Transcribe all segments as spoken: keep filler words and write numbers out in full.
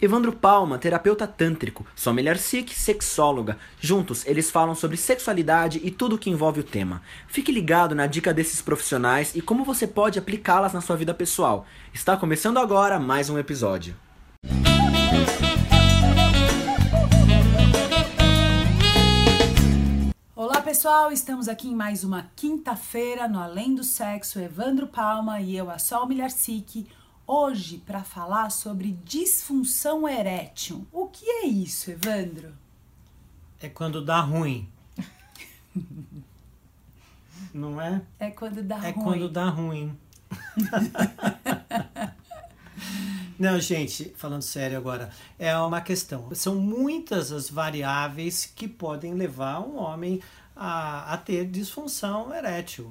Evandro Palma, terapeuta tântrico, Sômilhar Cik, sexóloga. Juntos, eles falam sobre sexualidade e tudo o que envolve o tema. Fique ligado na dica desses profissionais e como você pode aplicá-las na sua vida pessoal. Está começando agora mais um episódio. Olá pessoal, estamos aqui em mais uma quinta-feira no Além do Sexo, Evandro Palma e eu, a Sômilhar Cik. Hoje, para falar sobre disfunção erétil. O que é isso, Evandro? É quando dá ruim. Não é? É quando dá é ruim. É quando dá ruim. Não, gente, falando sério agora, é uma questão. São muitas as variáveis que podem levar um homem a, a ter disfunção erétil,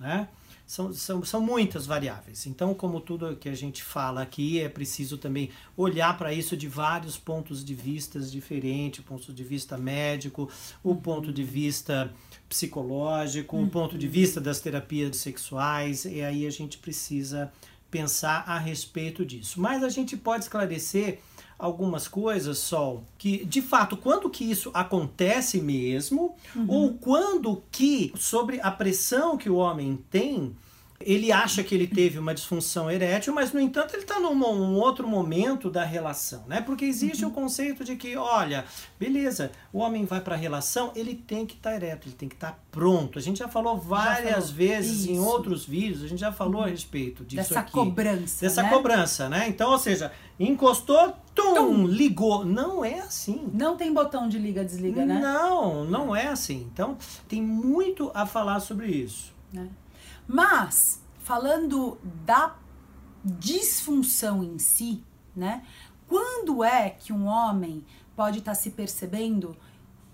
né? São, são, são muitas variáveis. Então, como tudo que a gente fala aqui, é preciso também olhar para isso de vários pontos de vista diferentes, o ponto de vista médico, o ponto de vista psicológico, o ponto de vista das terapias sexuais, e aí a gente precisa pensar a respeito disso. Mas a gente pode esclarecer algumas coisas, Sol, que de fato, quando que isso acontece mesmo, uhum. ou quando que, sobre a pressão que o homem tem, ele acha que ele teve uma disfunção erétil, mas, no entanto, ele está num um outro momento da relação, né? Porque existe uhum. o conceito de que, olha, beleza, o homem vai para a relação, ele tem que estar tá ereto, ele tem que estar tá pronto. A gente já falou várias já falou vezes isso. Em outros vídeos, a gente já falou uhum. a respeito disso Dessa aqui. Dessa cobrança, Dessa né? cobrança, né? Então, ou seja, encostou, tum, tum, ligou. Não é assim. Não tem botão de liga, desliga, né? Não, não é assim. Então, tem muito a falar sobre isso. Né? Mas, falando da disfunção em si, né? Quando é que um homem pode estar tá se percebendo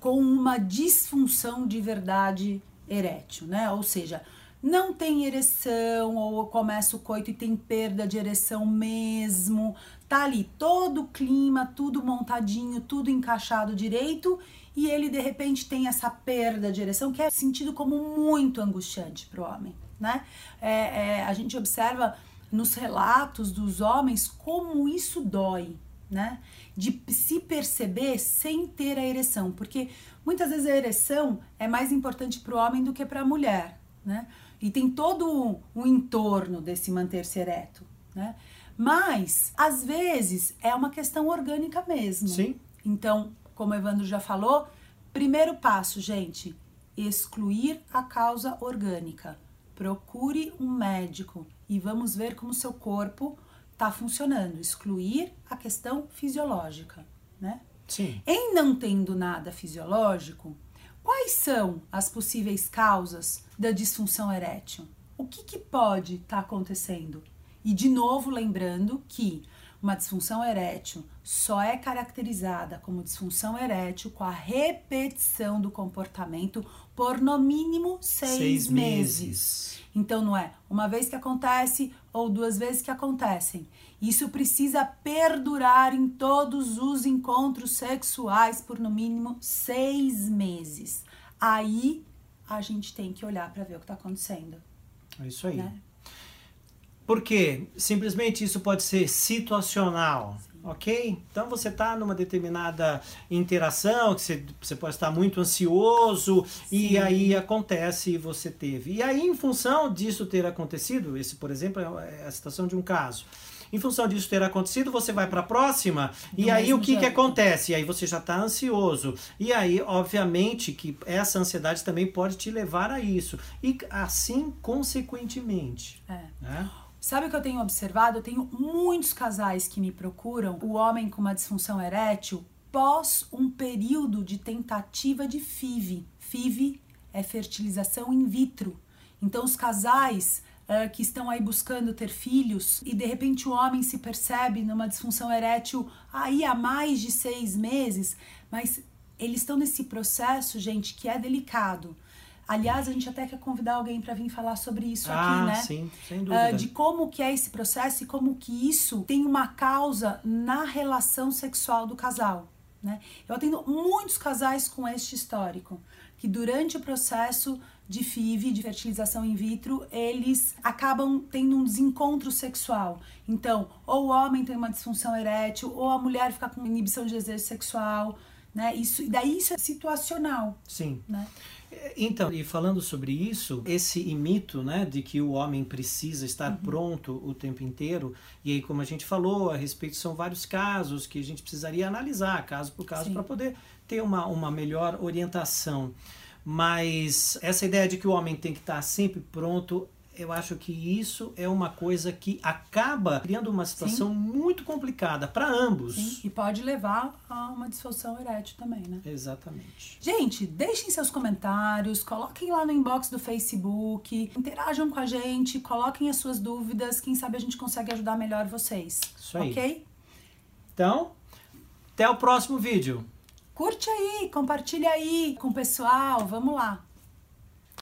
com uma disfunção de verdade erétil, né? Ou seja, não tem ereção, ou começa o coito e tem perda de ereção mesmo. Tá ali todo o clima, tudo montadinho, tudo encaixado direito. E ele, de repente, tem essa perda de ereção que é sentido como muito angustiante para o homem, né? É, é, a gente observa nos relatos dos homens como isso dói, né? De se perceber sem ter a ereção. Porque muitas vezes a ereção é mais importante para o homem do que para a mulher, né? E tem todo um entorno desse manter-se ereto, né? Mas, às vezes, é uma questão orgânica mesmo. Sim. Então, como o Evandro já falou, primeiro passo, gente, excluir a causa orgânica. Procure um médico e vamos ver como seu corpo está funcionando. Excluir a questão fisiológica, né? Sim. Em não tendo nada fisiológico, quais são as possíveis causas da disfunção erétil? O que, que pode estar tá acontecendo? E, de novo, lembrando que uma disfunção erétil só é caracterizada como disfunção erétil com a repetição do comportamento por, no mínimo, seis, seis meses. meses. Então, não é uma vez que acontece ou duas vezes que acontecem. Isso precisa perdurar em todos os encontros sexuais por, no mínimo, seis meses. Aí, a gente tem que olhar para ver o que está acontecendo. É isso aí. Né? Porque simplesmente isso pode ser situacional, sim, ok? Então você está numa determinada interação, que você, você pode estar muito ansioso, sim, e aí acontece e você teve. E aí, em função disso ter acontecido, esse, por exemplo, é a situação de um caso. Em função disso ter acontecido, você vai para a próxima, do e aí o que, que acontece? E aí você já está ansioso. E aí, obviamente, que essa ansiedade também pode te levar a isso. E assim, consequentemente. É. Né? Sabe o que eu tenho observado? Eu tenho muitos casais que me procuram, o homem com uma disfunção erétil, pós um período de tentativa de F I V. F I V é fertilização in vitro. Então, os casais que estão aí buscando ter filhos e de repente o homem se percebe numa disfunção erétil aí há mais de seis meses, mas eles estão nesse processo, gente, que é delicado. Aliás, a gente até quer convidar alguém para vir falar sobre isso ah, aqui, né? Sim, sem dúvida. Uh, de como que é esse processo e como que isso tem uma causa na relação sexual do casal, né? Eu atendo muitos casais com este histórico, que durante o processo de F I V, de fertilização in vitro, eles acabam tendo um desencontro sexual. Então, ou o homem tem uma disfunção erétil, ou a mulher fica com inibição de desejo sexual, né? Isso, e daí isso é situacional. Sim. Né? Então, e falando sobre isso, esse mito, né, de que o homem precisa estar uhum. pronto o tempo inteiro, e aí como a gente falou, a respeito são vários casos que a gente precisaria analisar, caso por caso, para poder ter uma, uma melhor orientação. Mas essa ideia de que o homem tem que estar sempre pronto, eu acho que isso é uma coisa que acaba criando uma situação Sim. muito complicada para ambos. Sim. E pode levar a uma disfunção erétil também, né? Exatamente. Gente, deixem seus comentários, coloquem lá no inbox do Facebook, interajam com a gente, coloquem as suas dúvidas, quem sabe a gente consegue ajudar melhor vocês. Isso aí. Ok? Então, até o próximo vídeo. Curte aí, compartilha aí com o pessoal, vamos lá.